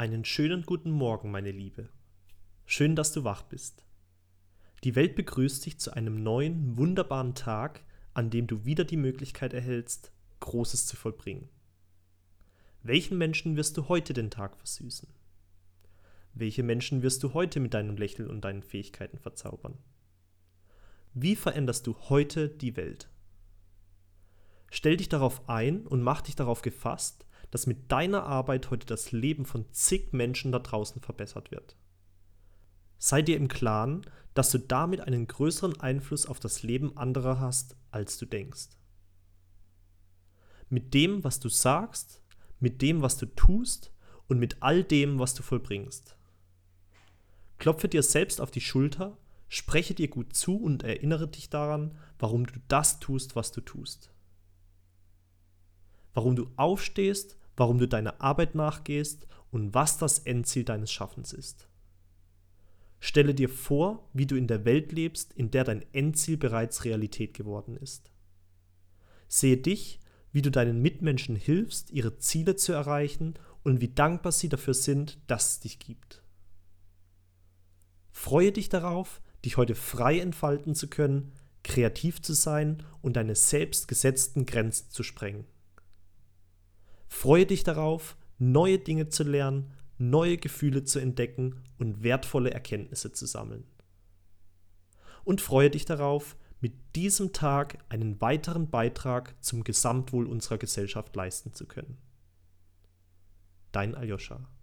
Einen schönen guten Morgen, meine Liebe. Schön, dass du wach bist. Die Welt begrüßt dich zu einem neuen, wunderbaren Tag, an dem du wieder die Möglichkeit erhältst, Großes zu vollbringen. Welchen Menschen wirst du heute den Tag versüßen? Welche Menschen wirst du heute mit deinem Lächeln und deinen Fähigkeiten verzaubern? Wie veränderst du heute die Welt? Stell dich darauf ein und mach dich darauf gefasst, dass mit deiner Arbeit heute das Leben von zig Menschen da draußen verbessert wird. Sei dir im Klaren, dass du damit einen größeren Einfluss auf das Leben anderer hast, als du denkst. Mit dem, was du sagst, mit dem, was du tust und mit all dem, was du vollbringst. Klopfe dir selbst auf die Schulter, spreche dir gut zu und erinnere dich daran, warum du das tust, was du tust. Warum du aufstehst, warum du deiner Arbeit nachgehst und was das Endziel deines Schaffens ist. Stelle dir vor, wie du in der Welt lebst, in der dein Endziel bereits Realität geworden ist. Sehe dich, wie du deinen Mitmenschen hilfst, ihre Ziele zu erreichen und wie dankbar sie dafür sind, dass es dich gibt. Freue dich darauf, dich heute frei entfalten zu können, kreativ zu sein und deine selbst gesetzten Grenzen zu sprengen. Freue dich darauf, neue Dinge zu lernen, neue Gefühle zu entdecken und wertvolle Erkenntnisse zu sammeln. Und freue dich darauf, mit diesem Tag einen weiteren Beitrag zum Gesamtwohl unserer Gesellschaft leisten zu können. Dein Aljoscha.